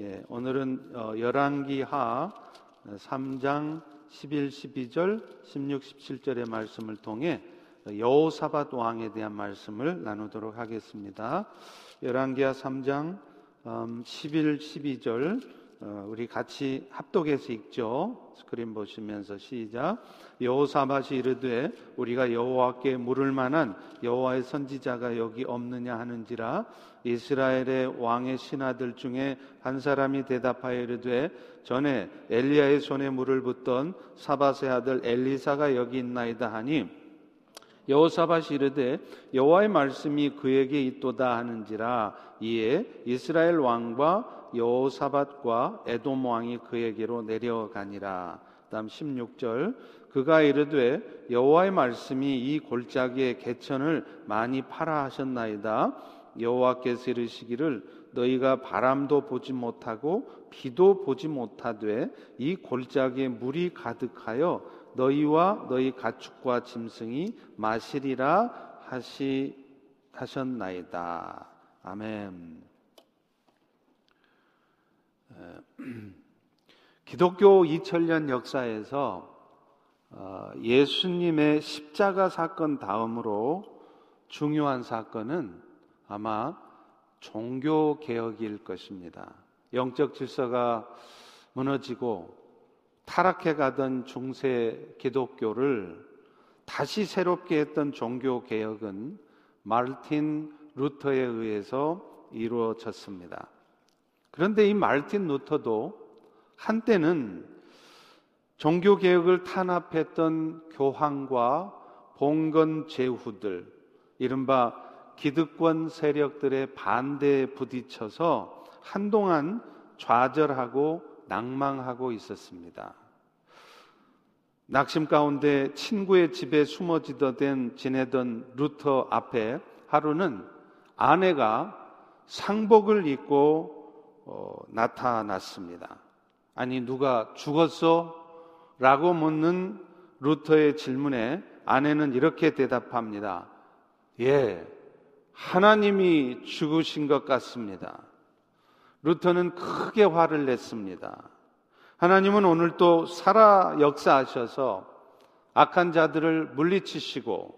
예, 오늘은 열왕기하 3장 11, 12절, 16, 17절의 말씀을 통해 여호사밧 왕에 대한 말씀을 나누도록 하겠습니다. 열왕기하 3장 11, 12절 우리 같이 합독해서 읽죠. 스크린 보시면서 시작. 여호사밧이 이르되 우리가 여호와께 물을 만한 여호와의 선지자가 여기 없느냐 하는지라. 이스라엘의 왕의 신하들 중에 한 사람이 대답하여 이르되 전에 엘리야의 손에 물을 붓던 사밧의 아들 엘리사가 여기 있나이다 하니, 여호사밧이 이르되 여호와의 말씀이 그에게 있도다 하는지라. 이에 이스라엘 왕과 여호사밧과 에돔 왕이 그에게로 내려가니라. 다음 16절. 그가 이르되 여호와의 말씀이 이 골짜기의 개천을 많이 파라 하셨나이다. 여호와께서 이르시기를 너희가 바람도 보지 못하고 비도 보지 못하되 이 골짜기에 물이 가득하여 너희와 너희 가축과 짐승이 마시리라 하셨나이다. 아멘. 기독교 2000년 역사에서 예수님의 십자가 사건 다음으로 중요한 사건은 아마 종교개혁일 것입니다. 영적 질서가 무너지고 타락해가던 중세 기독교를 다시 새롭게 했던 종교개혁은 마르틴 루터에 의해서 이루어졌습니다. 그런데 이 마르틴 루터도 한때는 종교개혁을 탄압했던 교황과 봉건제후들, 이른바 기득권 세력들의 반대에 부딪혀서 한동안 좌절하고 낙망하고 있었습니다. 낙심 가운데 친구의 집에 숨어지던 지내던 루터 앞에 하루는 아내가 상복을 입고 나타났습니다. 아니, 누가 죽었어? 라고 묻는 루터의 질문에 아내는 이렇게 대답합니다. 예, 하나님이 죽으신 것 같습니다. 루터는 크게 화를 냈습니다. 하나님은 오늘도 살아 역사하셔서 악한 자들을 물리치시고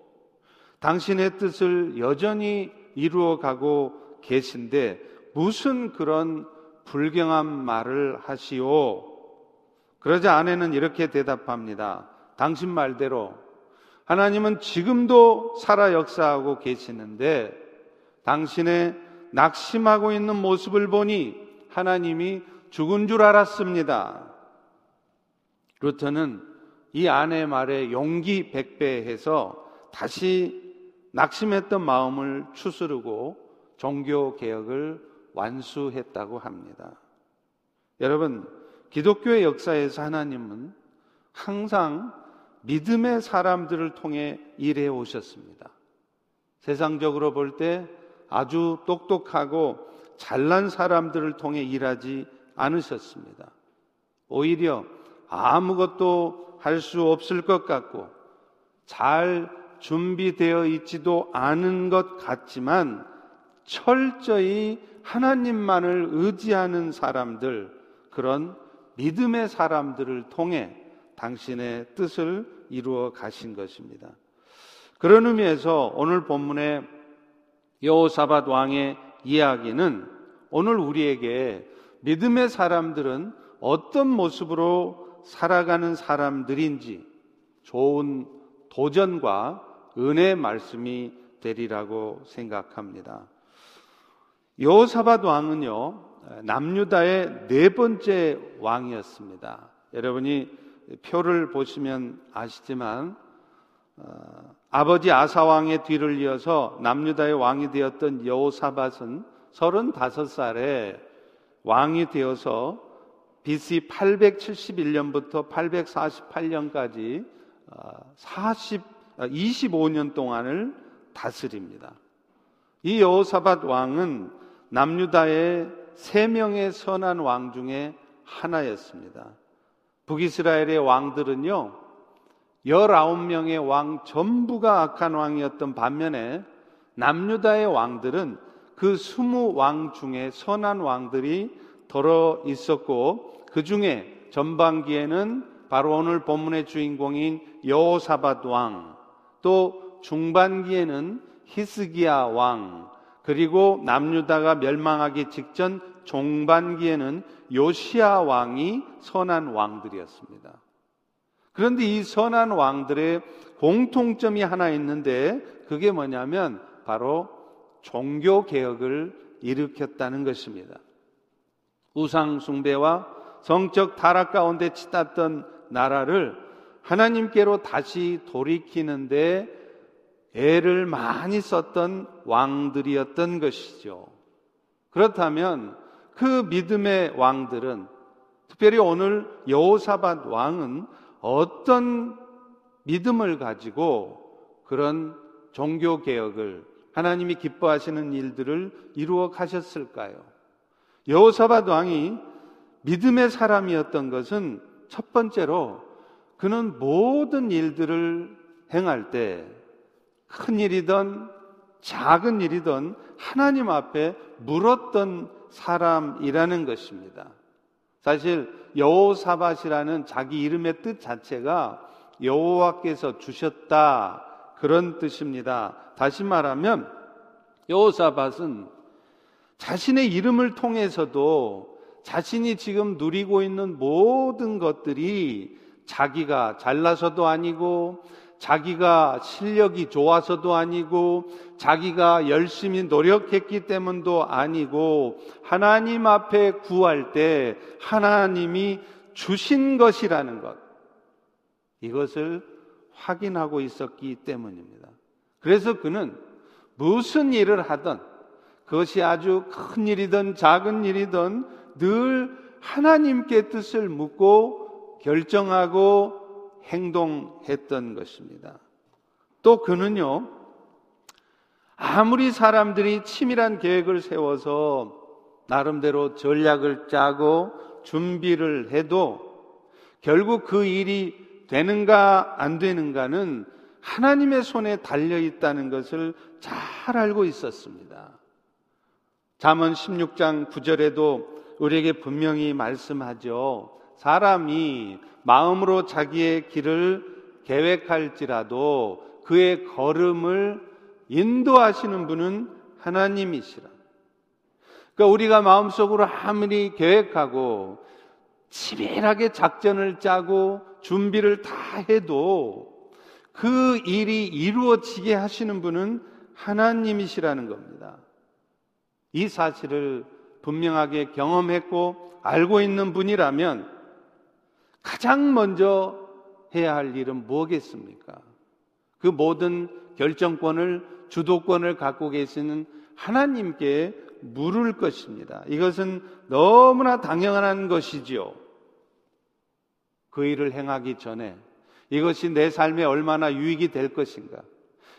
당신의 뜻을 여전히 이루어가고 계신데 무슨 그런 불경한 말을 하시오. 그러자 아내는 이렇게 대답합니다. 당신 말대로 하나님은 지금도 살아 역사하고 계시는데 당신의 낙심하고 있는 모습을 보니 하나님이 죽은 줄 알았습니다. 루터는 이 아내의 말에 용기 백배해서 다시 낙심했던 마음을 추스르고 종교개혁을 완수했다고 합니다. 여러분, 기독교의 역사에서 하나님은 항상 믿음의 사람들을 통해 일해 오셨습니다. 세상적으로 볼 때 아주 똑똑하고 잘난 사람들을 통해 일하지 않으셨습니다. 오히려 아무것도 할 수 없을 것 같고 잘 준비되어 있지도 않은 것 같지만 철저히 하나님만을 의지하는 사람들, 그런 믿음의 사람들을 통해 당신의 뜻을 이루어 가신 것입니다. 그런 의미에서 오늘 본문의 여호사밧 왕의 이야기는 오늘 우리에게 믿음의 사람들은 어떤 모습으로 살아가는 사람들인지 좋은 도전과 은혜의 말씀이 되리라고 생각합니다. 여호사밧 왕은요, 남유다의 네 번째 왕이었습니다. 여러분이 표를 보시면 아시지만 아버지 아사왕의 뒤를 이어서 남유다의 왕이 되었던 여호사밧은 35살에 왕이 되어서 BC 871년부터 848년까지 25년 동안을 다스립니다. 이 여호사밧 왕은 남유다의 3명의 선한 왕 중에 하나였습니다. 북이스라엘의 왕들은요, 19명의 왕 전부가 악한 왕이었던 반면에 남유다의 왕들은 그 20왕 중에 선한 왕들이 더러 있었고, 그 중에 전반기에는 바로 오늘 본문의 주인공인 여호사밧 왕, 또 중반기에는 히스기야 왕, 그리고 남유다가 멸망하기 직전 종반기에는 요시야 왕이 선한 왕들이었습니다. 그런데 이 선한 왕들의 공통점이 하나 있는데, 그게 뭐냐면 바로 종교개혁을 일으켰다는 것입니다. 우상숭배와 성적 타락 가운데 치닫던 나라를 하나님께로 다시 돌이키는데 애를 많이 썼던 왕들이었던 것이죠. 그렇다면 그 믿음의 왕들은, 특별히 오늘 여호사밧 왕은 어떤 믿음을 가지고 그런 종교개혁을, 하나님이 기뻐하시는 일들을 이루어 가셨을까요? 여호사밧 왕이 믿음의 사람이었던 것은, 첫 번째로 그는 모든 일들을 행할 때 큰 일이든 작은 일이든 하나님 앞에 물었던 사람이라는 것입니다. 사실 여호사밧이라는 자기 이름의 뜻 자체가 여호와께서 주셨다, 그런 뜻입니다. 다시 말하면 여호사밧은 자신의 이름을 통해서도 자신이 지금 누리고 있는 모든 것들이 자기가 잘나서도 아니고, 자기가 실력이 좋아서도 아니고, 자기가 열심히 노력했기 때문도 아니고, 하나님 앞에 구할 때 하나님이 주신 것이라는 것, 이것을 확인하고 있었기 때문입니다. 그래서 그는 무슨 일을 하든, 그것이 아주 큰 일이든 작은 일이든 늘 하나님께 뜻을 묻고 결정하고 행동했던 것입니다. 또 그는요, 아무리 사람들이 치밀한 계획을 세워서 나름대로 전략을 짜고 준비를 해도 결국 그 일이 되는가 안 되는가는 하나님의 손에 달려있다는 것을 잘 알고 있었습니다. 잠언 16장 9절에도 우리에게 분명히 말씀하죠. 사람이 마음으로 자기의 길을 계획할지라도 그의 걸음을 인도하시는 분은 하나님이시라. 그러니까 우리가 마음속으로 아무리 계획하고 치밀하게 작전을 짜고 준비를 다 해도 그 일이 이루어지게 하시는 분은 하나님이시라는 겁니다. 이 사실을 분명하게 경험했고 알고 있는 분이라면 가장 먼저 해야 할 일은 뭐겠습니까? 그 모든 결정권을, 주도권을 갖고 계시는 하나님께 물을 것입니다. 이것은 너무나 당연한 것이지요. 그 일을 행하기 전에 이것이 내 삶에 얼마나 유익이 될 것인가,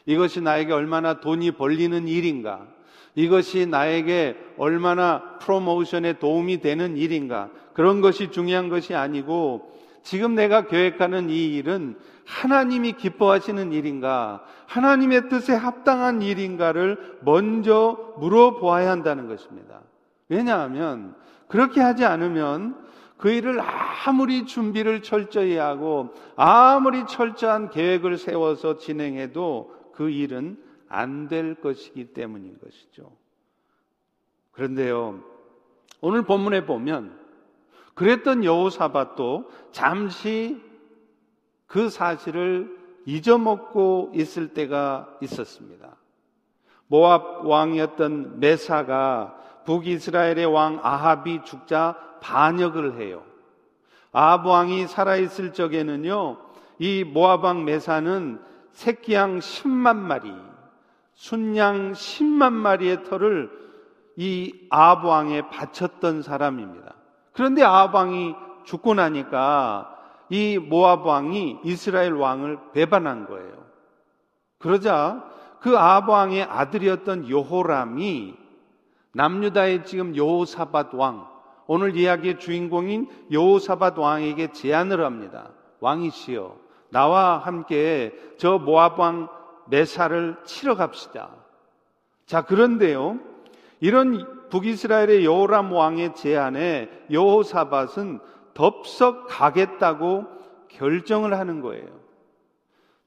이것이 나에게 얼마나 돈이 벌리는 일인가, 이것이 나에게 얼마나 프로모션에 도움이 되는 일인가, 그런 것이 중요한 것이 아니고, 지금 내가 계획하는 이 일은 하나님이 기뻐하시는 일인가, 하나님의 뜻에 합당한 일인가를 먼저 물어보아야 한다는 것입니다. 왜냐하면 그렇게 하지 않으면 그 일을 아무리 준비를 철저히 하고 아무리 철저한 계획을 세워서 진행해도 그 일은 안 될 것이기 때문인 것이죠. 그런데요, 오늘 본문에 보면 그랬던 여호사밧도 잠시 그 사실을 잊어먹고 있을 때가 있었습니다. 모압 왕이었던 메사가 북이스라엘의 왕 아합이 죽자 반역을 해요. 아합 왕이 살아있을 적에는요, 이 모압 왕 메사는 새끼양 10만 마리, 순양 10만 마리의 털을 이 아합 왕에 바쳤던 사람입니다. 그런데 아합 왕이 죽고 나니까 이 모압 왕이 이스라엘 왕을 배반한 거예요. 그러자 그 아합 왕의 아들이었던 여호람이 남유다의 지금 여호사밧 왕, 오늘 이야기의 주인공인 여호사밧 왕에게 제안을 합니다. 왕이시여, 나와 함께 저 모압 왕 메사를 치러 갑시다. 자, 그런데요, 이런 북이스라엘의 여호람 왕의 제안에 여호사밧은 덥석 가겠다고 결정을 하는 거예요.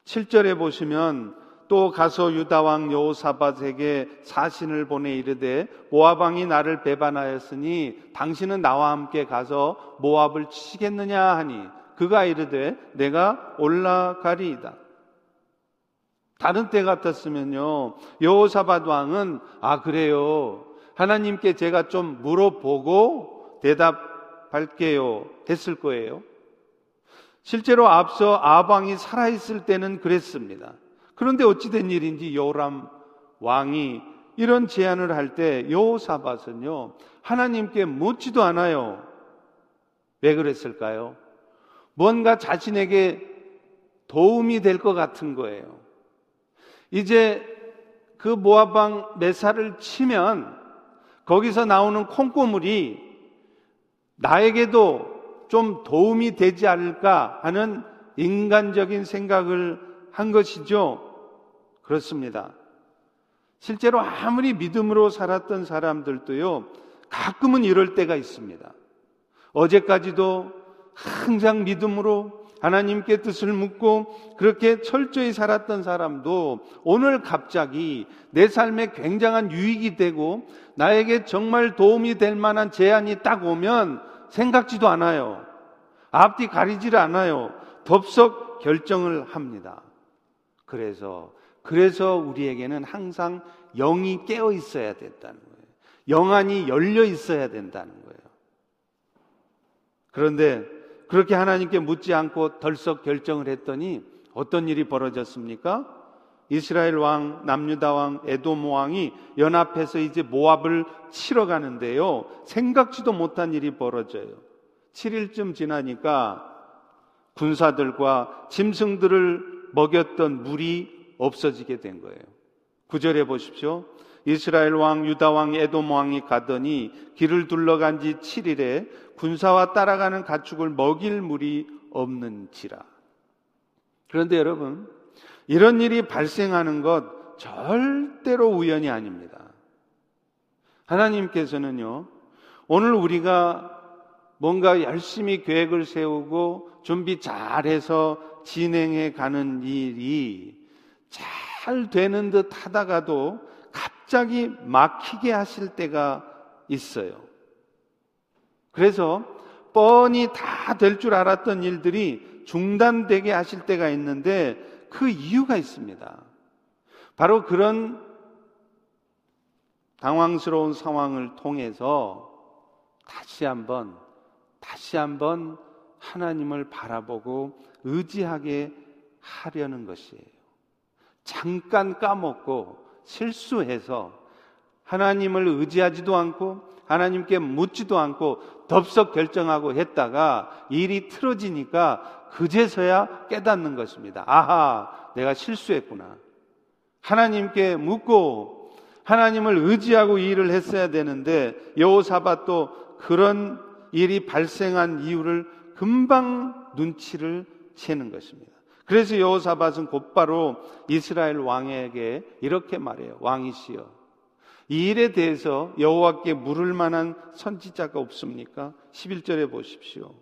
7절에 보시면 또 가서 유다왕 여호사밧에게 사신을 보내 이르되 모압왕이 나를 배반하였으니 당신은 나와 함께 가서 모압을 치겠느냐 하니 그가 이르되 내가 올라가리이다. 다른 때 같았으면요 여호사밧 왕은 아 그래요 하나님께 제가 좀 물어보고 대답할게요 했을 거예요. 실제로 앞서 아합 왕이 살아있을 때는 그랬습니다. 그런데 어찌된 일인지 여호람 왕이 이런 제안을 할 때 여호사밧은요 하나님께 묻지도 않아요. 왜 그랬을까요? 뭔가 자신에게 도움이 될 것 같은 거예요. 이제 그 모압왕 메사를 치면 거기서 나오는 콩고물이 나에게도 좀 도움이 되지 않을까 하는 인간적인 생각을 한 것이죠. 그렇습니다. 실제로 아무리 믿음으로 살았던 사람들도요 가끔은 이럴 때가 있습니다. 어제까지도 항상 믿음으로 하나님께 뜻을 묻고 그렇게 철저히 살았던 사람도 오늘 갑자기 내 삶에 굉장한 유익이 되고 나에게 정말 도움이 될 만한 제안이 딱 오면 생각지도 않아요. 앞뒤 가리질 않아요. 덥석 결정을 합니다. 그래서 우리에게는 항상 영이 깨어 있어야 된다는 거예요. 영안이 열려 있어야 된다는 거예요. 그런데 그렇게 하나님께 묻지 않고 덜썩 결정을 했더니 어떤 일이 벌어졌습니까? 이스라엘 왕, 남유다 왕, 에돔 왕이 연합해서 이제 모압을 치러 가는데요 생각지도 못한 일이 벌어져요. 7일쯤 지나니까 군사들과 짐승들을 먹였던 물이 없어지게 된 거예요. 9절에 보십시오. 이스라엘 왕, 유다 왕, 에돔 왕이 가더니 길을 둘러간 지 7일에 군사와 따라가는 가축을 먹일 물이 없는지라. 그런데 여러분, 이런 일이 발생하는 것 절대로 우연이 아닙니다. 하나님께서는요, 오늘 우리가 뭔가 열심히 계획을 세우고 준비 잘해서 진행해 가는 일이 잘 되는 듯 하다가도 갑자기 막히게 하실 때가 있어요. 그래서 뻔히 다 될 줄 알았던 일들이 중단되게 하실 때가 있는데 그 이유가 있습니다. 바로 그런 당황스러운 상황을 통해서 다시 한번 하나님을 바라보고 의지하게 하려는 것이에요. 잠깐 까먹고 실수해서 하나님을 의지하지도 않고 하나님께 묻지도 않고 덥석 결정하고 했다가 일이 틀어지니까 그제서야 깨닫는 것입니다. 아하, 내가 실수했구나. 하나님께 묻고 하나님을 의지하고 일을 했어야 되는데 여호사밧도 그런 일이 발생한 이유를 금방 눈치를 채는 것입니다. 그래서 여호사밧은 곧바로 이스라엘 왕에게 이렇게 말해요. 왕이시여, 이 일에 대해서 여호와께 물을 만한 선지자가 없습니까? 11절에 보십시오.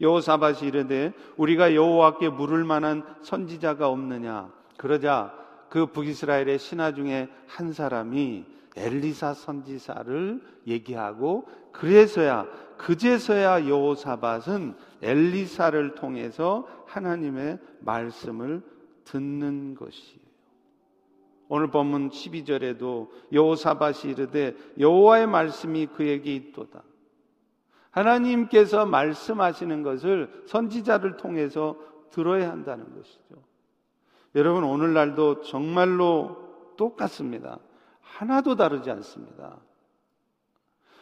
여호사밧이 이르되 우리가 여호와께 물을 만한 선지자가 없느냐. 그러자 그 북이스라엘의 신하 중에 한 사람이 엘리사 선지자를 얘기하고 그제서야 여호사밧은 엘리사를 통해서 하나님의 말씀을 듣는 것이에요. 오늘 본문 12절에도 여호사밧이 이르되 여호와의 말씀이 그에게 있도다. 하나님께서 말씀하시는 것을 선지자를 통해서 들어야 한다는 것이죠. 여러분, 오늘날도 정말로 똑같습니다. 하나도 다르지 않습니다.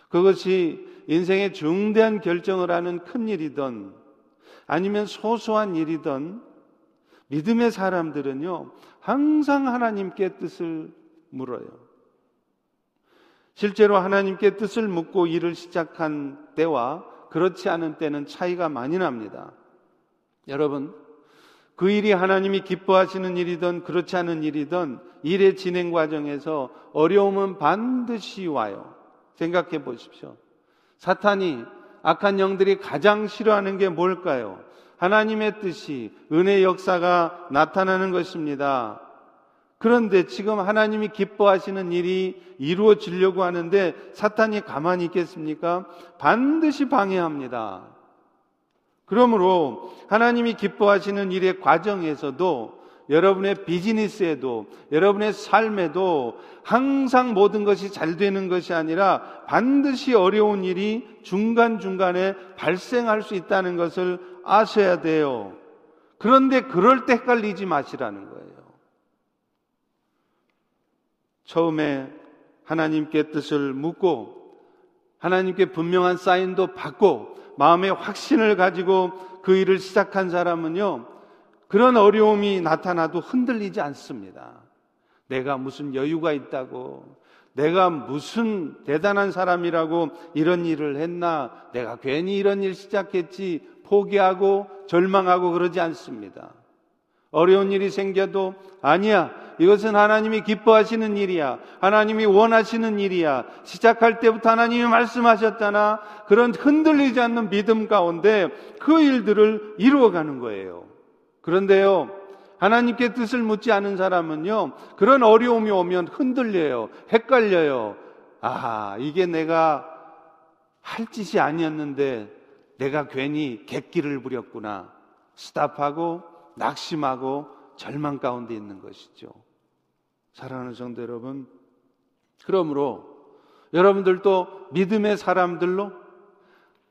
그것이 인생의 중대한 결정을 하는 큰 일이든 아니면 소소한 일이든 믿음의 사람들은요 항상 하나님께 뜻을 물어요. 실제로 하나님께 뜻을 묻고 일을 시작한 때와 그렇지 않은 때는 차이가 많이 납니다. 여러분, 그 일이 하나님이 기뻐하시는 일이든 그렇지 않은 일이든 일의 진행 과정에서 어려움은 반드시 와요. 생각해 보십시오. 사탄이, 악한 영들이 가장 싫어하는 게 뭘까요? 하나님의 뜻이, 은혜의 역사가 나타나는 것입니다. 그런데 지금 하나님이 기뻐하시는 일이 이루어지려고 하는데 사탄이 가만히 있겠습니까? 반드시 방해합니다. 그러므로 하나님이 기뻐하시는 일의 과정에서도, 여러분의 비즈니스에도, 여러분의 삶에도 항상 모든 것이 잘 되는 것이 아니라 반드시 어려운 일이 중간중간에 발생할 수 있다는 것을 아셔야 돼요. 그런데 그럴 때 헷갈리지 마시라는 거예요. 처음에 하나님께 뜻을 묻고, 하나님께 분명한 사인도 받고, 마음의 확신을 가지고 그 일을 시작한 사람은요, 그런 어려움이 나타나도 흔들리지 않습니다. 내가 무슨 여유가 있다고, 내가 무슨 대단한 사람이라고 이런 일을 했나, 내가 괜히 이런 일 시작했지, 포기하고 절망하고 그러지 않습니다. 어려운 일이 생겨도, 아니야, 이것은 하나님이 기뻐하시는 일이야, 하나님이 원하시는 일이야, 시작할 때부터 하나님이 말씀하셨잖아, 그런 흔들리지 않는 믿음 가운데 그 일들을 이루어가는 거예요. 그런데요, 하나님께 뜻을 묻지 않은 사람은요, 그런 어려움이 오면 흔들려요. 헷갈려요. 아, 이게 내가 할 짓이 아니었는데 내가 괜히 객기를 부렸구나. 스탑하고 낙심하고 절망 가운데 있는 것이죠. 사랑하는 성도 여러분, 그러므로 여러분들도 믿음의 사람들로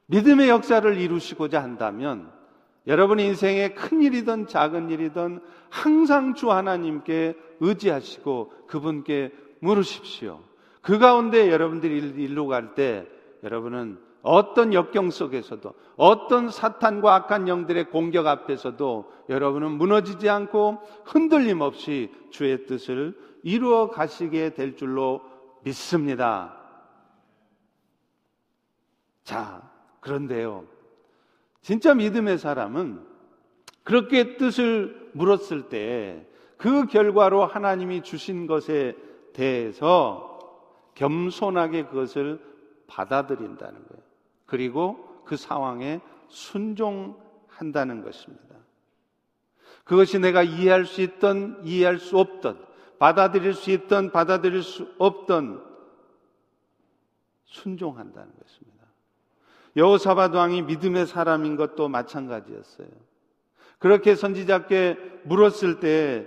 믿음의 역사를 이루시고자 한다면, 여러분의 인생에 큰 일이든 작은 일이든 항상 주 하나님께 의지하시고 그분께 물으십시오. 그 가운데 여러분들이 일로 갈 때, 여러분은 어떤 역경 속에서도, 어떤 사탄과 악한 영들의 공격 앞에서도 여러분은 무너지지 않고 흔들림 없이 주의 뜻을 이루어 가시게 될 줄로 믿습니다. 자, 그런데요, 진짜 믿음의 사람은 그렇게 뜻을 물었을 때 그 결과로 하나님이 주신 것에 대해서 겸손하게 그것을 받아들인다는 거예요. 그리고 그 상황에 순종한다는 것입니다. 그것이 내가 이해할 수 있든 이해할 수 없든, 받아들일 수 있든 받아들일 수 없든, 순종한다는 것입니다. 여호사밧 왕이 믿음의 사람인 것도 마찬가지였어요. 그렇게 선지자께 물었을 때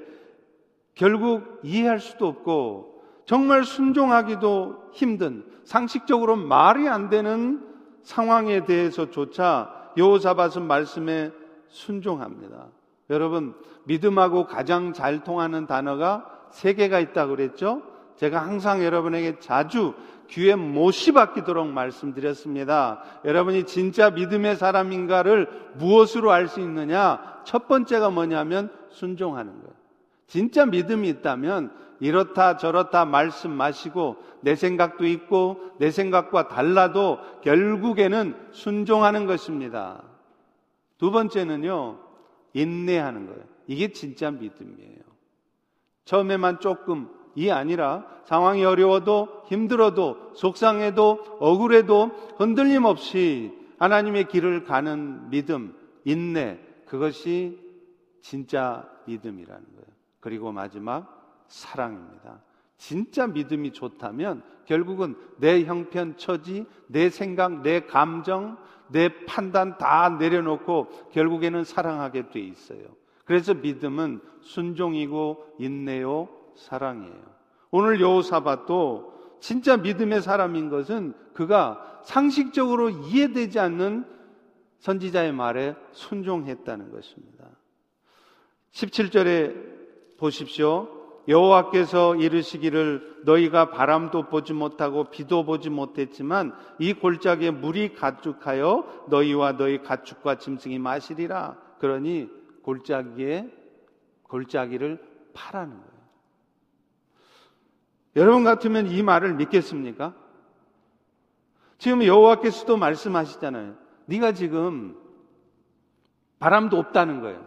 결국 이해할 수도 없고 정말 순종하기도 힘든, 상식적으로 말이 안 되는 상황에 대해서조차 여호사밧은 말씀에 순종합니다. 여러분, 믿음하고 가장 잘 통하는 단어가 세 개가 있다고 그랬죠? 제가 항상 여러분에게 자주 귀에 못이 박히도록 말씀드렸습니다. 여러분이 진짜 믿음의 사람인가를 무엇으로 알 수 있느냐? 첫 번째가 뭐냐면 순종하는 거예요. 진짜 믿음이 있다면 이렇다 저렇다 말씀 마시고, 내 생각도 있고 내 생각과 달라도 결국에는 순종하는 것입니다. 두 번째는요, 인내하는 거예요. 이게 진짜 믿음이에요. 처음에만 조금, 이 아니라 상황이 어려워도 힘들어도 속상해도 억울해도 흔들림 없이 하나님의 길을 가는 믿음, 인내, 그것이 진짜 믿음이라는 거예요. 그리고 마지막, 사랑입니다. 진짜 믿음이 좋다면 결국은 내 형편, 처지, 내 생각, 내 감정, 내 판단 다 내려놓고 결국에는 사랑하게 돼 있어요. 그래서 믿음은 순종이고 인내요, 사랑이에요. 오늘 여호사밧도 진짜 믿음의 사람인 것은 그가 상식적으로 이해되지 않는 선지자의 말에 순종했다는 것입니다. 17절에 보십시오. 여호와께서 이르시기를 너희가 바람도 보지 못하고 비도 보지 못했지만 이 골짜기에 물이 가득하여 너희와 너희 가축과 짐승이 마시리라. 그러니 골짜기를 파라는 거예요. 여러분 같으면 이 말을 믿겠습니까? 지금 여호와께서도 말씀하시잖아요. 네가 지금 바람도 없다는 거예요.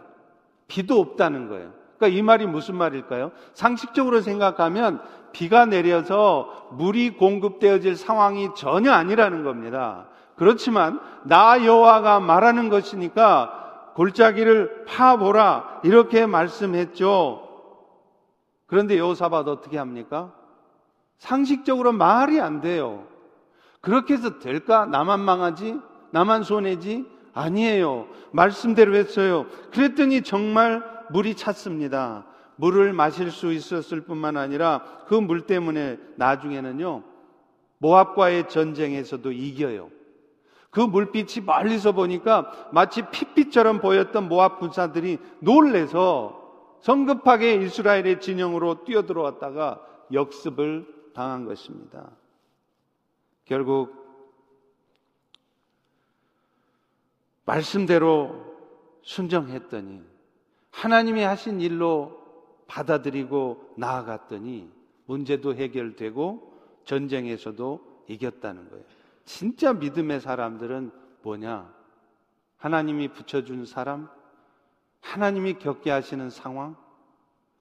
비도 없다는 거예요. 그러니까 이 말이 무슨 말일까요? 상식적으로 생각하면 비가 내려서 물이 공급되어질 상황이 전혀 아니라는 겁니다. 그렇지만 나 여호와가 말하는 것이니까 골짜기를 파보라 이렇게 말씀했죠. 그런데 여호사밧 어떻게 합니까? 상식적으로 말이 안 돼요. 그렇게 해서 될까? 나만 망하지? 나만 손해지? 아니에요. 말씀대로 했어요. 그랬더니 정말 물이 찼습니다. 물을 마실 수 있었을 뿐만 아니라 그 물 때문에 나중에는요 모압과의 전쟁에서도 이겨요. 그 물빛이 멀리서 보니까 마치 핏빛처럼 보였던 모압 군사들이 놀래서 성급하게 이스라엘의 진영으로 뛰어들어왔다가 역습을 당한 것입니다. 결국 말씀대로 순종했더니 하나님이 하신 일로 받아들이고 나아갔더니 문제도 해결되고 전쟁에서도 이겼다는 거예요. 진짜 믿음의 사람들은 뭐냐? 하나님이 붙여준 사람, 하나님이 겪게 하시는 상황,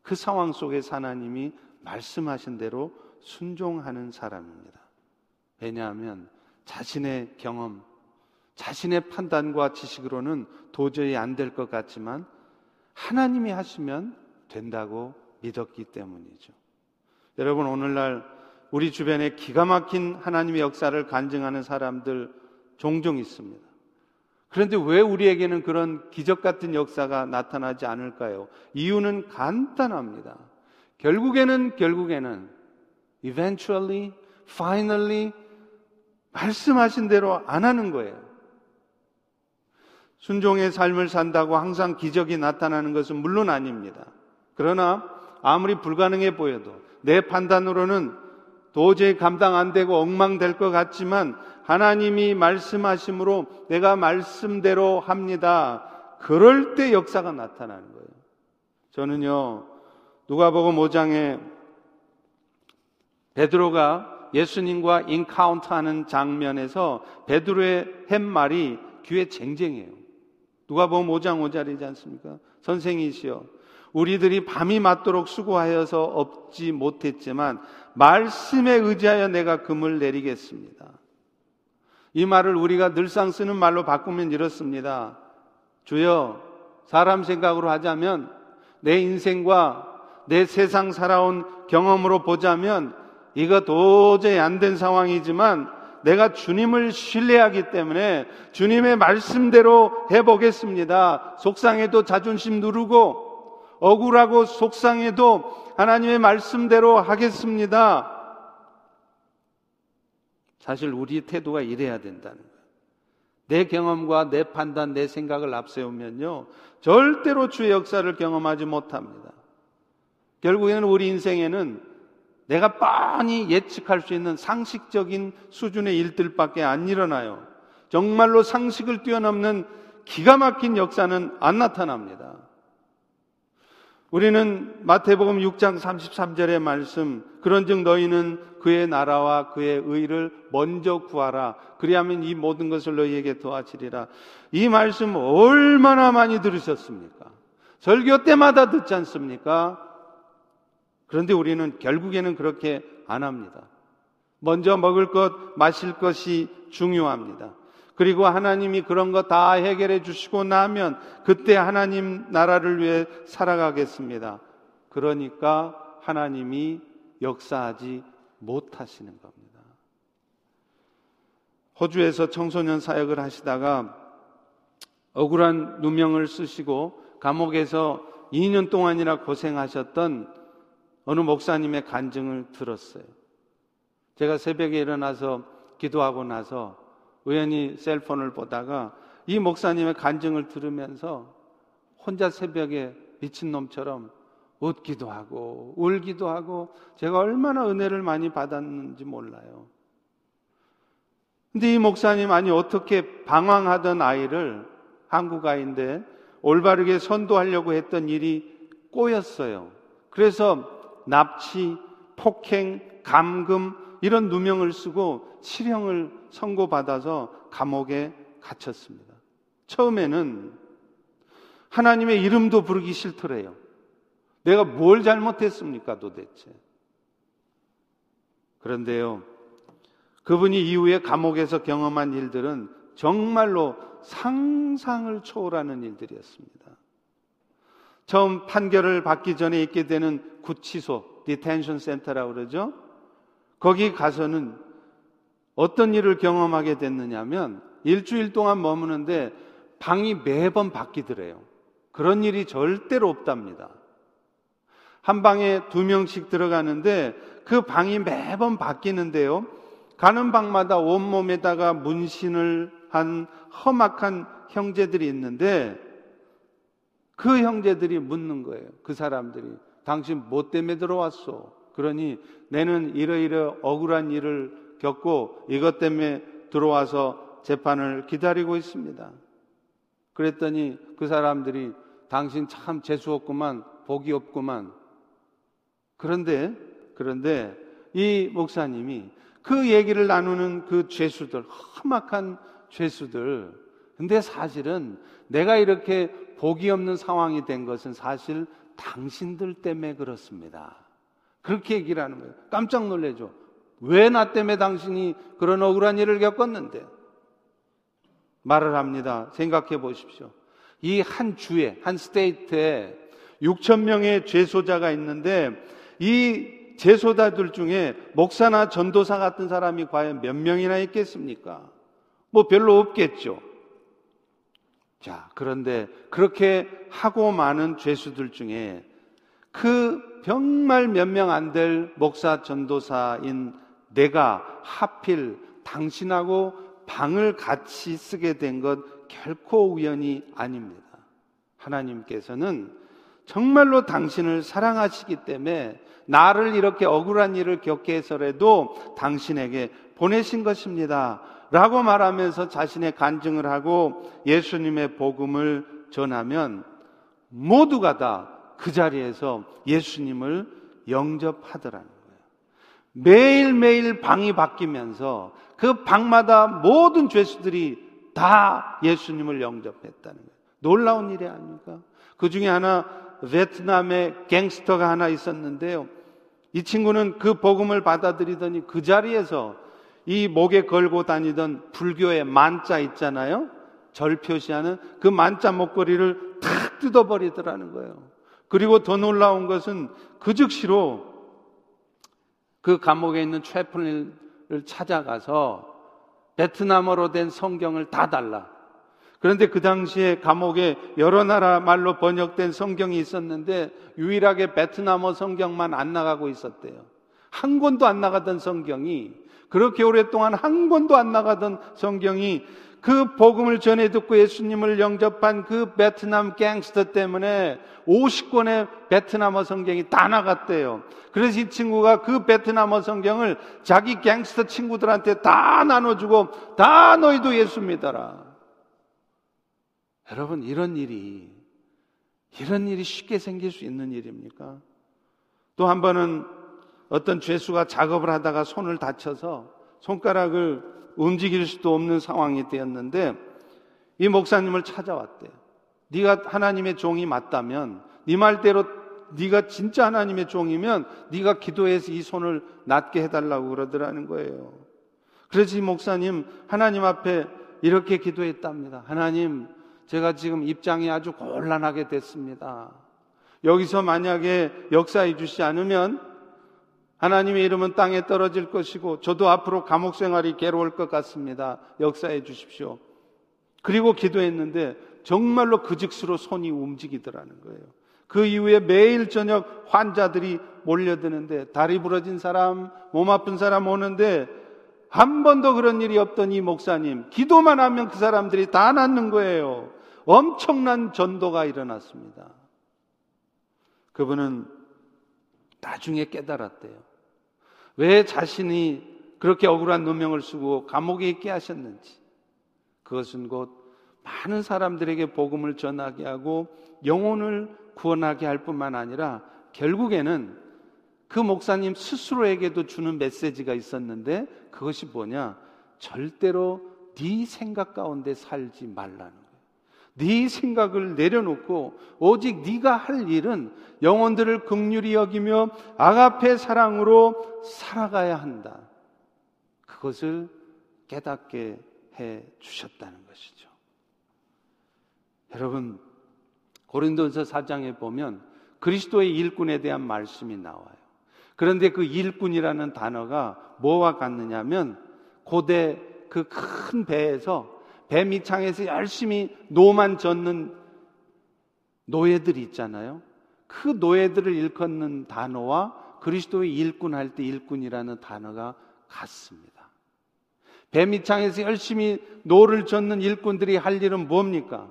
그 상황 속에서 하나님이 말씀하신 대로 순종하는 사람입니다. 왜냐하면 자신의 경험, 자신의 판단과 지식으로는 도저히 안 될 것 같지만 하나님이 하시면 된다고 믿었기 때문이죠. 여러분, 오늘날 우리 주변에 기가 막힌 하나님의 역사를 간증하는 사람들 종종 있습니다. 그런데 왜 우리에게는 그런 기적 같은 역사가 나타나지 않을까요? 이유는 간단합니다. 결국에는 eventually, finally 말씀하신 대로 안 하는 거예요. 순종의 삶을 산다고 항상 기적이 나타나는 것은 물론 아닙니다. 그러나 아무리 불가능해 보여도 내 판단으로는 도저히 감당 안 되고 엉망될 것 같지만 하나님이 말씀하심으로 내가 말씀대로 합니다. 그럴 때 역사가 나타나는 거예요. 저는요, 누가복음 5장에 베드로가 예수님과 인카운터하는 장면에서 베드로의 한 말이 귀에 쟁쟁해요. 누가복음 5장 5절이지 않습니까? 선생이시여, 우리들이 밤이 맞도록 수고하여서 얻지 못했지만 말씀에 의지하여 내가 금을 내리겠습니다. 이 말을 우리가 늘상 쓰는 말로 바꾸면 이렇습니다. 주여, 사람 생각으로 하자면, 내 인생과 내 세상 살아온 경험으로 보자면 이거 도저히 안 된 상황이지만 내가 주님을 신뢰하기 때문에 주님의 말씀대로 해보겠습니다. 속상해도 자존심 누르고 억울하고 속상해도 하나님의 말씀대로 하겠습니다. 사실 우리의 태도가 이래야 된다는 거예요. 내 경험과 내 판단, 내 생각을 앞세우면요 절대로 주의 역사를 경험하지 못합니다. 결국에는 우리 인생에는 내가 뻔히 예측할 수 있는 상식적인 수준의 일들밖에 안 일어나요. 정말로 상식을 뛰어넘는 기가 막힌 역사는 안 나타납니다. 우리는 마태복음 6장 33절의 말씀, 그런즉 너희는 그의 나라와 그의 의를 먼저 구하라, 그리하면 이 모든 것을 너희에게 더하시리라. 이 말씀 얼마나 많이 들으셨습니까? 설교 때마다 듣지 않습니까? 그런데 우리는 결국에는 그렇게 안 합니다. 먼저 먹을 것, 마실 것이 중요합니다. 그리고 하나님이 그런 거 다 해결해 주시고 나면 그때 하나님 나라를 위해 살아가겠습니다. 그러니까 하나님이 역사하지 못하시는 겁니다. 호주에서 청소년 사역을 하시다가 억울한 누명을 쓰시고 감옥에서 2년 동안이나 고생하셨던 어느 목사님의 간증을 들었어요. 제가 새벽에 일어나서 기도하고 나서 우연히 셀폰을 보다가 이 목사님의 간증을 들으면서 혼자 새벽에 미친놈처럼 웃기도 하고 울기도 하고 제가 얼마나 은혜를 많이 받았는지 몰라요. 근데 이 목사님, 아니 어떻게 방황하던 아이를, 한국 아이인데 올바르게 선도하려고 했던 일이 꼬였어요. 그래서 납치, 폭행, 감금 이런 누명을 쓰고 실형을 선고받아서 감옥에 갇혔습니다. 처음에는 하나님의 이름도 부르기 싫더래요. 내가 뭘 잘못했습니까 도대체. 그런데요, 그분이 이후에 감옥에서 경험한 일들은 정말로 상상을 초월하는 일들이었습니다. 처음 판결을 받기 전에 있게 되는 구치소, 디텐션 센터라고 그러죠. 거기 가서는 어떤 일을 경험하게 됐느냐면, 일주일 동안 머무는데 방이 매번 바뀌더래요. 그런 일이 절대로 없답니다. 한 방에 2명씩 들어가는데 그 방이 매번 바뀌는데요, 가는 방마다 온몸에다가 문신을 한 험악한 형제들이 있는데, 그 형제들이 묻는 거예요. 그 사람들이, 당신 뭐 때문에 들어왔어? 그러니 내는 이러이러 억울한 일을 겪고 이것 때문에 들어와서 재판을 기다리고 있습니다. 그랬더니 그 사람들이, 당신 참 재수 없구만, 복이 없구만. 그런데 이 목사님이 그 얘기를 나누는 그 죄수들, 험악한 죄수들, 근데 사실은 내가 이렇게 복이 없는 상황이 된 것은 사실 당신들 때문에 그렇습니다. 그렇게 얘기를 하는 거예요. 깜짝 놀라죠. 왜 나 때문에 당신이 그런 억울한 일을 겪었는데? 말을 합니다. 생각해 보십시오. 이 한 주에, 한 스테이트에 6,000명의 재소자가 있는데, 이 재소자들 중에 목사나 전도사 같은 사람이 과연 몇 명이나 있겠습니까? 뭐 별로 없겠죠. 자, 그런데 그렇게 하고 많은 죄수들 중에 그 정말 몇 명 안 될 목사 전도사인 내가 하필 당신하고 방을 같이 쓰게 된 것 결코 우연이 아닙니다. 하나님께서는 정말로 당신을 사랑하시기 때문에 나를 이렇게 억울한 일을 겪게 해서라도 당신에게 보내신 것입니다 라고 말하면서 자신의 간증을 하고 예수님의 복음을 전하면, 모두가 다 그 자리에서 예수님을 영접하더라는 거예요. 매일매일 방이 바뀌면서 그 방마다 모든 죄수들이 다 예수님을 영접했다는 거예요. 놀라운 일이 아닙니까? 그 중에 하나, 베트남의 갱스터가 하나 있었는데요, 이 친구는 그 복음을 받아들이더니 그 자리에서 이 목에 걸고 다니던 불교의 만자 있잖아요, 절 표시하는 그 만자 목걸이를 탁 뜯어버리더라는 거예요. 그리고 더 놀라운 것은 그 즉시로 그 감옥에 있는 최픈을 찾아가서 베트남어로 된 성경을 다 달라. 그런데 그 당시에 감옥에 여러 나라 말로 번역된 성경이 있었는데 유일하게 베트남어 성경만 안 나가고 있었대요. 한 권도 안 나가던 성경이, 그렇게 오랫동안 한 권도 안 나가던 성경이 그 복음을 전해 듣고 예수님을 영접한 그 베트남 갱스터 때문에 50권의 베트남어 성경이 다 나갔대요. 그래서 이 친구가 그 베트남어 성경을 자기 갱스터 친구들한테 다 나눠주고, 다 너희도 예수 믿어라. 여러분, 이런 일이 쉽게 생길 수 있는 일입니까? 또 한 번은 어떤 죄수가 작업을 하다가 손을 다쳐서 손가락을 움직일 수도 없는 상황이 되었는데, 이 목사님을 찾아왔대요. 네가 하나님의 종이 맞다면, 네 말대로 네가 진짜 하나님의 종이면 네가 기도해서 이 손을 낫게 해달라고 그러더라는 거예요. 그래서 이 목사님 하나님 앞에 이렇게 기도했답니다. 하나님, 제가 지금 입장이 아주 곤란하게 됐습니다. 여기서 만약에 역사해 주시지 않으면 하나님의 이름은 땅에 떨어질 것이고, 저도 앞으로 감옥 생활이 괴로울 것 같습니다. 역사해 주십시오. 그리고 기도했는데 정말로 그 즉시로 손이 움직이더라는 거예요. 그 이후에 매일 저녁 환자들이 몰려드는데, 다리 부러진 사람, 몸 아픈 사람 오는데, 한 번도 그런 일이 없던 이 목사님, 기도만 하면 그 사람들이 다 낫는 거예요. 엄청난 전도가 일어났습니다. 그분은 나중에 깨달았대요. 왜 자신이 그렇게 억울한 누명을 쓰고 감옥에 있게 하셨는지. 그것은 곧 많은 사람들에게 복음을 전하게 하고 영혼을 구원하게 할 뿐만 아니라 결국에는 그 목사님 스스로에게도 주는 메시지가 있었는데, 그것이 뭐냐? 절대로 네 생각 가운데 살지 말라는 거예요. 네 생각을 내려놓고 오직 네가 할 일은 영혼들을 긍휼히 여기며 아가페 사랑으로 살아가야 한다. 그것을 깨닫게 해 주셨다는 것이죠. 여러분, 고린도전서 4장에 보면 그리스도의 일꾼에 대한 말씀이 나와요. 그런데 그 일꾼이라는 단어가 뭐와 같느냐면 고대 그 큰 배에서 배 밑창에서 열심히 노만 젓는 노예들이 있잖아요. 그 노예들을 일컫는 단어와 그리스도의 일꾼 할 때 일꾼이라는 단어가 같습니다. 배 밑창에서 열심히 노를 젓는 일꾼들이 할 일은 뭡니까?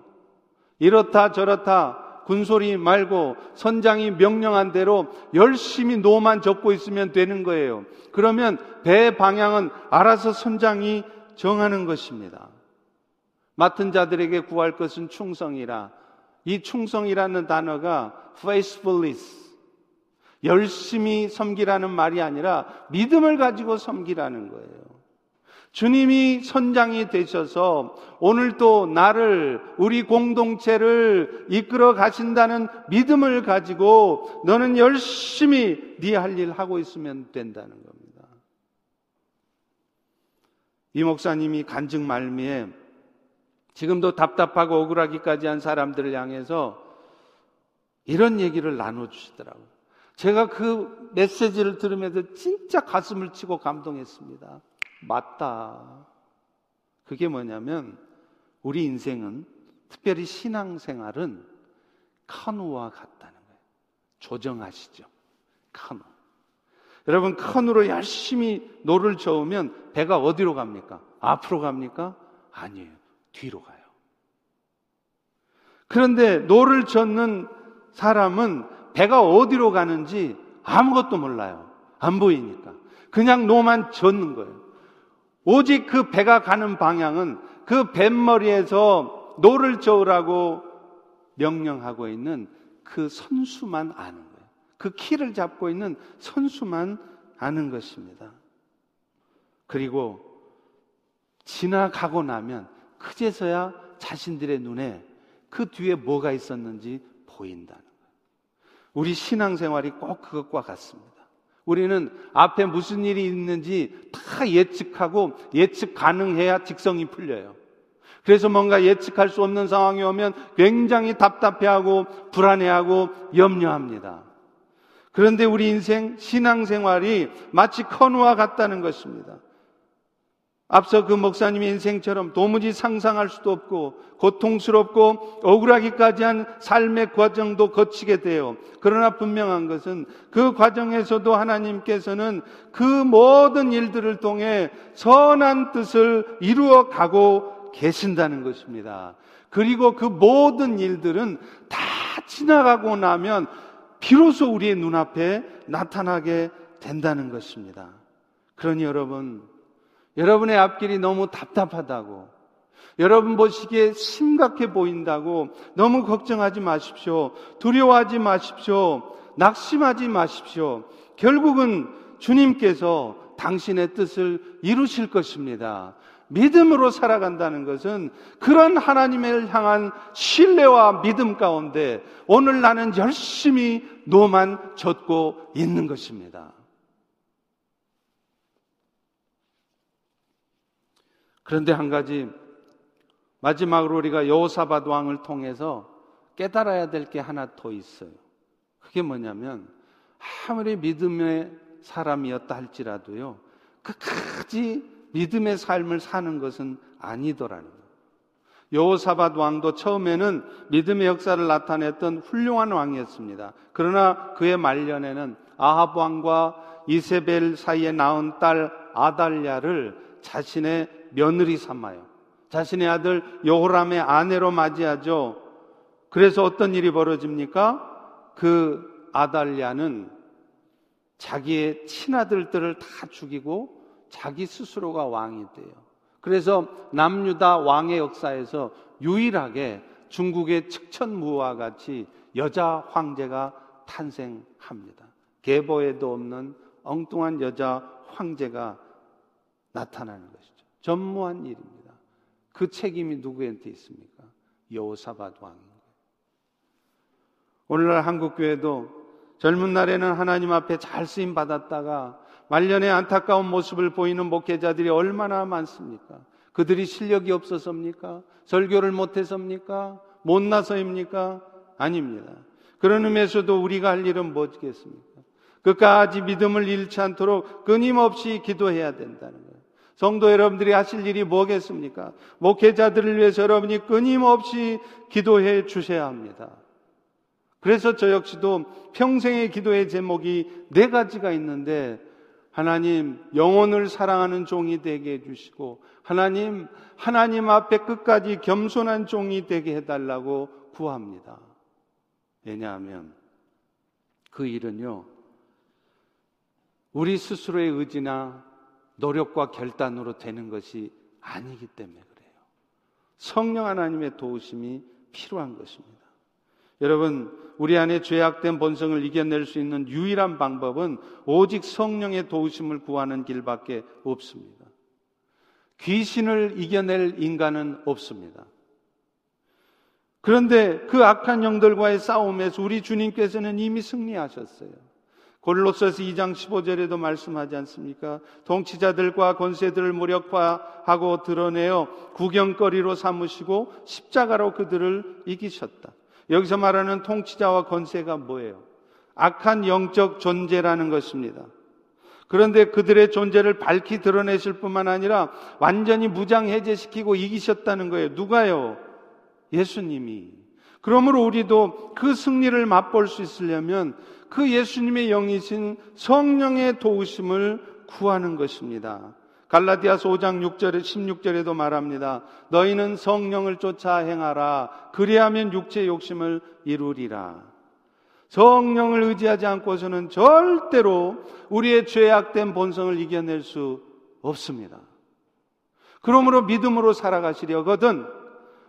이렇다 저렇다 군소리 말고 선장이 명령한 대로 열심히 노만 젓고 있으면 되는 거예요. 그러면 배의 방향은 알아서 선장이 정하는 것입니다. 맡은 자들에게 구할 것은 충성이라. 이 충성이라는 단어가 faithfulness, 열심히 섬기라는 말이 아니라 믿음을 가지고 섬기라는 거예요. 주님이 선장이 되셔서 오늘도 나를, 우리 공동체를 이끌어 가신다는 믿음을 가지고 너는 열심히 네 할 일 하고 있으면 된다는 겁니다. 이 목사님이 간증 말미에 지금도 답답하고 억울하기까지 한 사람들을 향해서 이런 얘기를 나눠주시더라고요. 제가 그 메시지를 들으면서 진짜 가슴을 치고 감동했습니다. 맞다. 그게 뭐냐면 우리 인생은, 특별히 신앙생활은 카누와 같다는 거예요. 조정하시죠, 카누. 여러분, 카누로 열심히 노를 저으면 배가 어디로 갑니까? 앞으로 갑니까? 아니에요, 뒤로 가요. 그런데 노를 젓는 사람은 배가 어디로 가는지 아무것도 몰라요. 안 보이니까 그냥 노만 젓는 거예요. 오직 그 배가 가는 방향은 그 뱃머리에서 노를 저으라고 명령하고 있는 그 선수만 아는 거예요. 그 키를 잡고 있는 선수만 아는 것입니다. 그리고 지나가고 나면 그제서야 자신들의 눈에 그 뒤에 뭐가 있었는지 보인다는 거예요. 우리 신앙생활이 꼭 그것과 같습니다. 우리는 앞에 무슨 일이 있는지 다 예측하고 예측 가능해야 직성이 풀려요. 그래서 뭔가 예측할 수 없는 상황이 오면 굉장히 답답해하고 불안해하고 염려합니다. 그런데 우리 인생 신앙생활이 마치 커누와 같다는 것입니다. 앞서 그 목사님의 인생처럼 도무지 상상할 수도 없고 고통스럽고 억울하기까지 한 삶의 과정도 거치게 돼요. 그러나 분명한 것은 그 과정에서도 하나님께서는 그 모든 일들을 통해 선한 뜻을 이루어 가고 계신다는 것입니다. 그리고 그 모든 일들은 다 지나가고 나면 비로소 우리의 눈앞에 나타나게 된다는 것입니다. 그러니 여러분, 여러분의 앞길이 너무 답답하다고, 여러분 보시기에 심각해 보인다고 너무 걱정하지 마십시오. 두려워하지 마십시오. 낙심하지 마십시오. 결국은 주님께서 당신의 뜻을 이루실 것입니다. 믿음으로 살아간다는 것은 그런 하나님을 향한 신뢰와 믿음 가운데 오늘 나는 열심히 노만 젓고 있는 것입니다. 그런데 한 가지, 마지막으로 우리가 여호사밧 왕을 통해서 깨달아야 될 게 하나 더 있어요. 그게 뭐냐면 아무리 믿음의 사람이었다 할지라도요, 끝까지 믿음의 삶을 사는 것은 아니더라는 거예요. 여호사밧 왕도 처음에는 믿음의 역사를 나타냈던 훌륭한 왕이었습니다. 그러나 그의 말년에는 아합 왕과 이세벨 사이에 낳은 딸 아달랴를 자신의 며느리 삼아요. 자신의 아들 여호람의 아내로 맞이하죠. 그래서 어떤 일이 벌어집니까? 그 아달랴는 자기의 친아들들을 다 죽이고 자기 스스로가 왕이 돼요. 그래서 남유다 왕의 역사에서 유일하게 중국의 측천무와 같이 여자 황제가 탄생합니다. 계보에도 없는 엉뚱한 여자 황제가 나타나는 것이죠. 전무한 일입니다. 그 책임이 누구한테 있습니까? 여호사밧 왕. 오늘날 한국교회도 젊은 날에는 하나님 앞에 잘 쓰임 받았다가 말년에 안타까운 모습을 보이는 목회자들이 얼마나 많습니까? 그들이 실력이 없어서입니까? 설교를 못해서입니까? 못나서입니까? 아닙니다. 그런 의미에서도 우리가 할 일은 뭐겠습니까? 끝까지 믿음을 잃지 않도록 끊임없이 기도해야 된다는 거예요. 성도 여러분들이 하실 일이 뭐겠습니까? 목회자들을 위해서 여러분이 끊임없이 기도해 주셔야 합니다. 그래서 저 역시도 평생의 기도의 제목이 4가지가 있는데, 하나님 영혼을 사랑하는 종이 되게 해주시고, 하나님 앞에 끝까지 겸손한 종이 되게 해달라고 구합니다. 왜냐하면 그 일은요, 우리 스스로의 의지나 노력과 결단으로 되는 것이 아니기 때문에 그래요. 성령 하나님의 도우심이 필요한 것입니다. 여러분, 우리 안에 죄악된 본성을 이겨낼 수 있는 유일한 방법은 오직 성령의 도우심을 구하는 길밖에 없습니다. 귀신을 이겨낼 인간은 없습니다. 그런데 그 악한 영들과의 싸움에서 우리 주님께서는 이미 승리하셨어요. 골로새서 2장 15절에도 말씀하지 않습니까? 통치자들과 권세들을 무력화하고 드러내어 구경거리로 삼으시고 십자가로 그들을 이기셨다. 여기서 말하는 통치자와 권세가 뭐예요? 악한 영적 존재라는 것입니다. 그런데 그들의 존재를 밝히 드러내실 뿐만 아니라 완전히 무장해제시키고 이기셨다는 거예요. 누가요? 예수님이. 그러므로 우리도 그 승리를 맛볼 수 있으려면 그 예수님의 영이신 성령의 도우심을 구하는 것입니다. 갈라디아서 5장 6절에 16절에도 말합니다. 너희는 성령을 쫓아 행하라. 그리하면 육체의 욕심을 이루리라. 성령을 의지하지 않고서는 절대로 우리의 죄악된 본성을 이겨낼 수 없습니다. 그러므로 믿음으로 살아가시려거든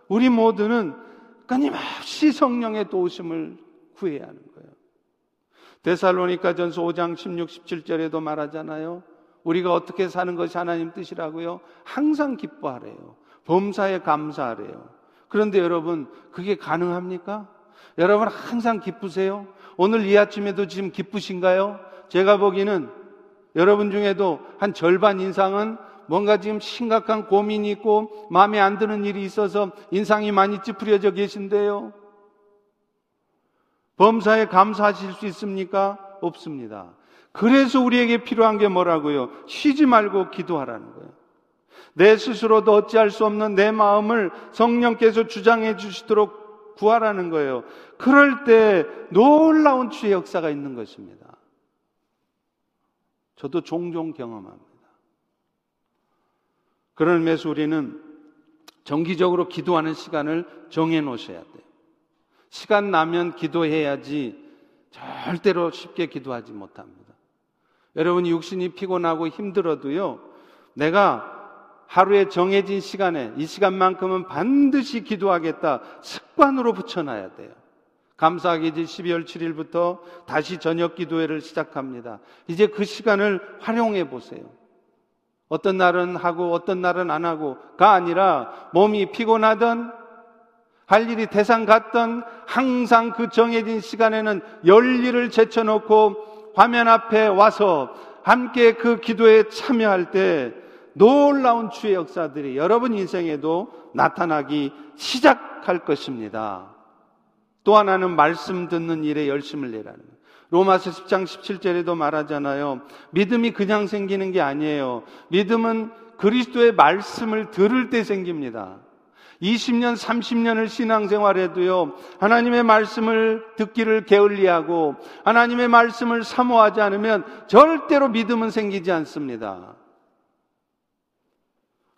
우리 모두는 끊임없이 성령의 도우심을 구해야 하는 거예요. 데살로니가전서 5장 16, 17절에도 말하잖아요. 우리가 어떻게 사는 것이 하나님 뜻이라고요? 항상 기뻐하래요. 범사에 감사하래요. 그런데 여러분, 그게 가능합니까? 여러분 항상 기쁘세요? 오늘 이 아침에도 지금 기쁘신가요? 제가 보기에는 여러분 중에도 한 절반 이상은 뭔가 지금 심각한 고민이 있고 마음에 안 드는 일이 있어서 인상이 많이 찌푸려져 계신데요. 범사에 감사하실 수 있습니까? 없습니다. 그래서 우리에게 필요한 게 뭐라고요? 쉬지 말고 기도하라는 거예요. 내 스스로도 어찌할 수 없는 내 마음을 성령께서 주장해 주시도록 구하라는 거예요. 그럴 때 놀라운 주의 역사가 있는 것입니다. 저도 종종 경험합니다. 그런 의미에서 우리는 정기적으로 기도하는 시간을 정해 놓으셔야 돼요. 시간 나면 기도해야지 절대로 쉽게 기도하지 못합니다. 여러분이 육신이 피곤하고 힘들어도요, 내가 하루에 정해진 시간에 이 시간만큼은 반드시 기도하겠다 습관으로 붙여놔야 돼요. 감사하게 12월 7일부터 다시 저녁 기도회를 시작합니다. 이제 그 시간을 활용해 보세요. 어떤 날은 하고 어떤 날은 안 하고가 아니라 몸이 피곤하든 할 일이 대상 같든 항상 그 정해진 시간에는 열일을 제쳐놓고 화면 앞에 와서 함께 그 기도에 참여할 때 놀라운 주의 역사들이 여러분 인생에도 나타나기 시작할 것입니다. 또 하나는 말씀 듣는 일에 열심을 내라는 거예요. 로마서 10장 17절에도 말하잖아요. 믿음이 그냥 생기는 게 아니에요. 믿음은 그리스도의 말씀을 들을 때 생깁니다. 20년, 30년을 신앙생활해도요, 하나님의 말씀을 듣기를 게을리하고 하나님의 말씀을 사모하지 않으면 절대로 믿음은 생기지 않습니다.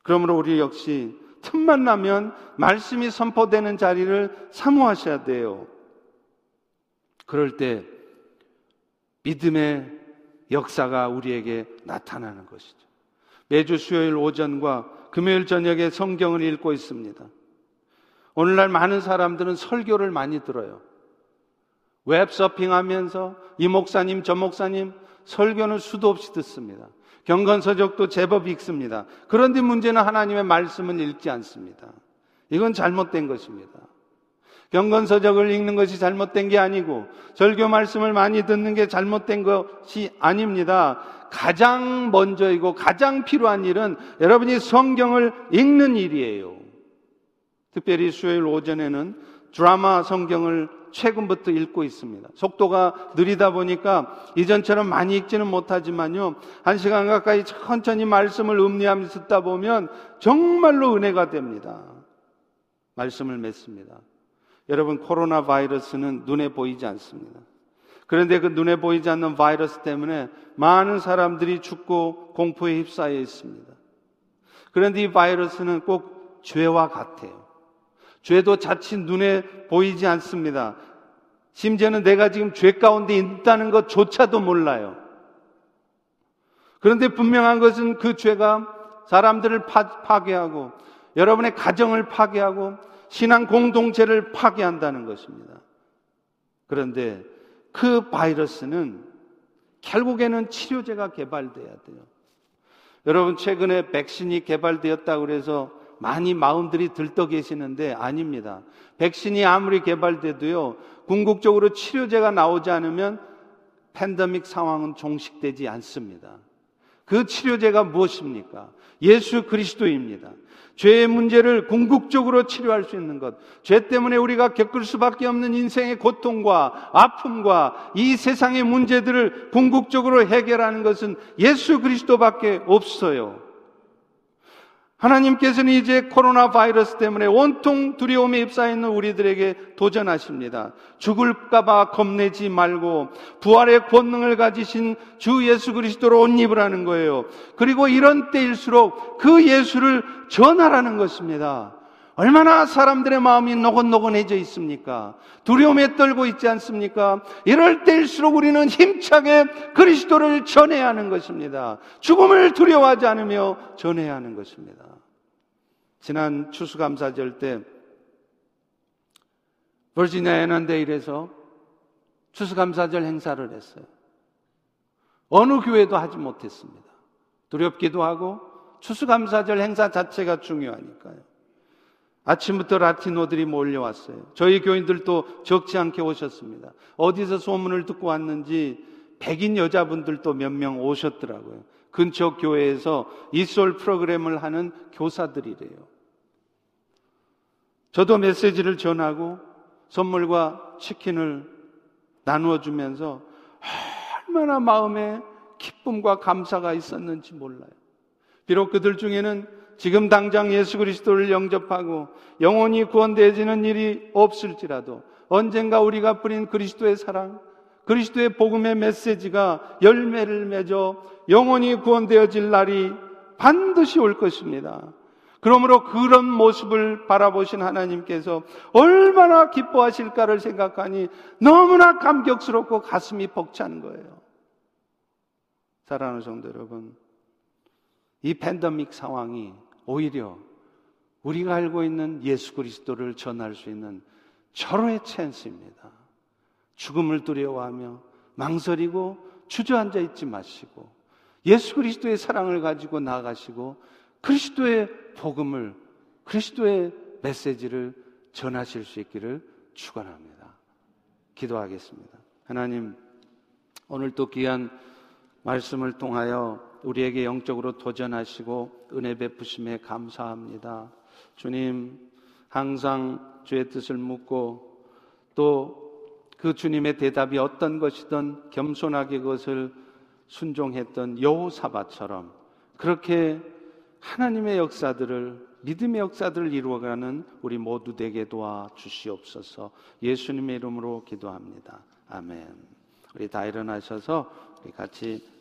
그러므로 우리 역시 틈만 나면 말씀이 선포되는 자리를 사모하셔야 돼요. 그럴 때 믿음의 역사가 우리에게 나타나는 것이죠. 매주 수요일 오전과 금요일 저녁에 성경을 읽고 있습니다. 오늘날 많은 사람들은 설교를 많이 들어요. 웹서핑하면서 이 목사님 저 목사님 설교는 수도 없이 듣습니다. 경건서적도 제법 읽습니다. 그런데 문제는 하나님의 말씀은 읽지 않습니다. 이건 잘못된 것입니다. 경건서적을 읽는 것이 잘못된 게 아니고 절교 말씀을 많이 듣는 게 잘못된 것이 아닙니다. 가장 먼저이고 가장 필요한 일은 여러분이 성경을 읽는 일이에요. 특별히 수요일 오전에는 드라마 성경을 최근부터 읽고 있습니다. 속도가 느리다 보니까 이전처럼 많이 읽지는 못하지만요, 1시간 가까이 천천히 말씀을 음미하면서 듣다 보면 정말로 은혜가 됩니다. 말씀을 맺습니다. 여러분, 코로나 바이러스는 눈에 보이지 않습니다. 그런데 그 눈에 보이지 않는 바이러스 때문에 많은 사람들이 죽고 공포에 휩싸여 있습니다. 그런데 이 바이러스는 꼭 죄와 같아요. 죄도 자칫 눈에 보이지 않습니다. 심지어는 내가 지금 죄 가운데 있다는 것조차도 몰라요. 그런데 분명한 것은 그 죄가 사람들을 파괴하고 여러분의 가정을 파괴하고 신앙 공동체를 파괴한다는 것입니다. 그런데 그 바이러스는 결국에는 치료제가 개발돼야 돼요. 여러분, 최근에 백신이 개발되었다고 해서 많이 마음들이 들떠 계시는데 아닙니다. 백신이 아무리 개발돼도요, 궁극적으로 치료제가 나오지 않으면 팬데믹 상황은 종식되지 않습니다. 그 치료제가 무엇입니까? 예수 그리스도입니다. 죄의 문제를 궁극적으로 치료할 수 있는 것, 죄 때문에 우리가 겪을 수밖에 없는 인생의 고통과 아픔과 이 세상의 문제들을 궁극적으로 해결하는 것은 예수 그리스도밖에 없어요. 하나님께서는 이제 코로나 바이러스 때문에 온통 두려움에 휩싸여 있는 우리들에게 도전하십니다. 죽을까봐 겁내지 말고 부활의 권능을 가지신 주 예수 그리스도로 옷 입으라는 거예요. 그리고 이런 때일수록 그 예수를 전하라는 것입니다. 얼마나 사람들의 마음이 노곤노곤해져 있습니까? 두려움에 떨고 있지 않습니까? 이럴 때일수록 우리는 힘차게 그리스도를 전해야 하는 것입니다. 죽음을 두려워하지 않으며 전해야 하는 것입니다. 지난 추수감사절 때 버지니아 애넌데일에서 추수감사절 행사를 했어요. 어느 교회도 하지 못했습니다. 두렵기도 하고 추수감사절 행사 자체가 중요하니까요. 아침부터 라티노들이 몰려왔어요. 저희 교인들도 적지 않게 오셨습니다. 어디서 소문을 듣고 왔는지 백인 여자분들도 몇 명 오셨더라고요. 근처 교회에서 이솔 프로그램을 하는 교사들이래요. 저도 메시지를 전하고 선물과 치킨을 나누어 주면서 얼마나 마음에 기쁨과 감사가 있었는지 몰라요. 비록 그들 중에는 지금 당장 예수 그리스도를 영접하고 영원히 구원되지는 일이 없을지라도 언젠가 우리가 뿌린 그리스도의 사랑, 그리스도의 복음의 메시지가 열매를 맺어 영원히 구원되어질 날이 반드시 올 것입니다. 그러므로 그런 모습을 바라보신 하나님께서 얼마나 기뻐하실까를 생각하니 너무나 감격스럽고 가슴이 벅찬 거예요. 사랑하는 성도 여러분, 이 팬데믹 상황이 오히려 우리가 알고 있는 예수 그리스도를 전할 수 있는 절호의 찬스입니다. 죽음을 두려워하며 망설이고 주저앉아 있지 마시고 예수 그리스도의 사랑을 가지고 나아가시고 그리스도의 복음을, 그리스도의 메시지를 전하실 수 있기를 축원합니다. 기도하겠습니다. 하나님, 오늘 또 귀한 말씀을 통하여 우리에게 영적으로 도전하시고 은혜 베푸심에 감사합니다. 주님, 항상 주의 뜻을 묻고 또 그 주님의 대답이 어떤 것이든 겸손하게 그것을 순종했던 여호사밧처럼 그렇게 하나님의 역사들을, 믿음의 역사들을 이루어가는 우리 모두 되게 도와주시옵소서. 예수님의 이름으로 기도합니다. 아멘. 우리 다 일어나셔서 우리 같이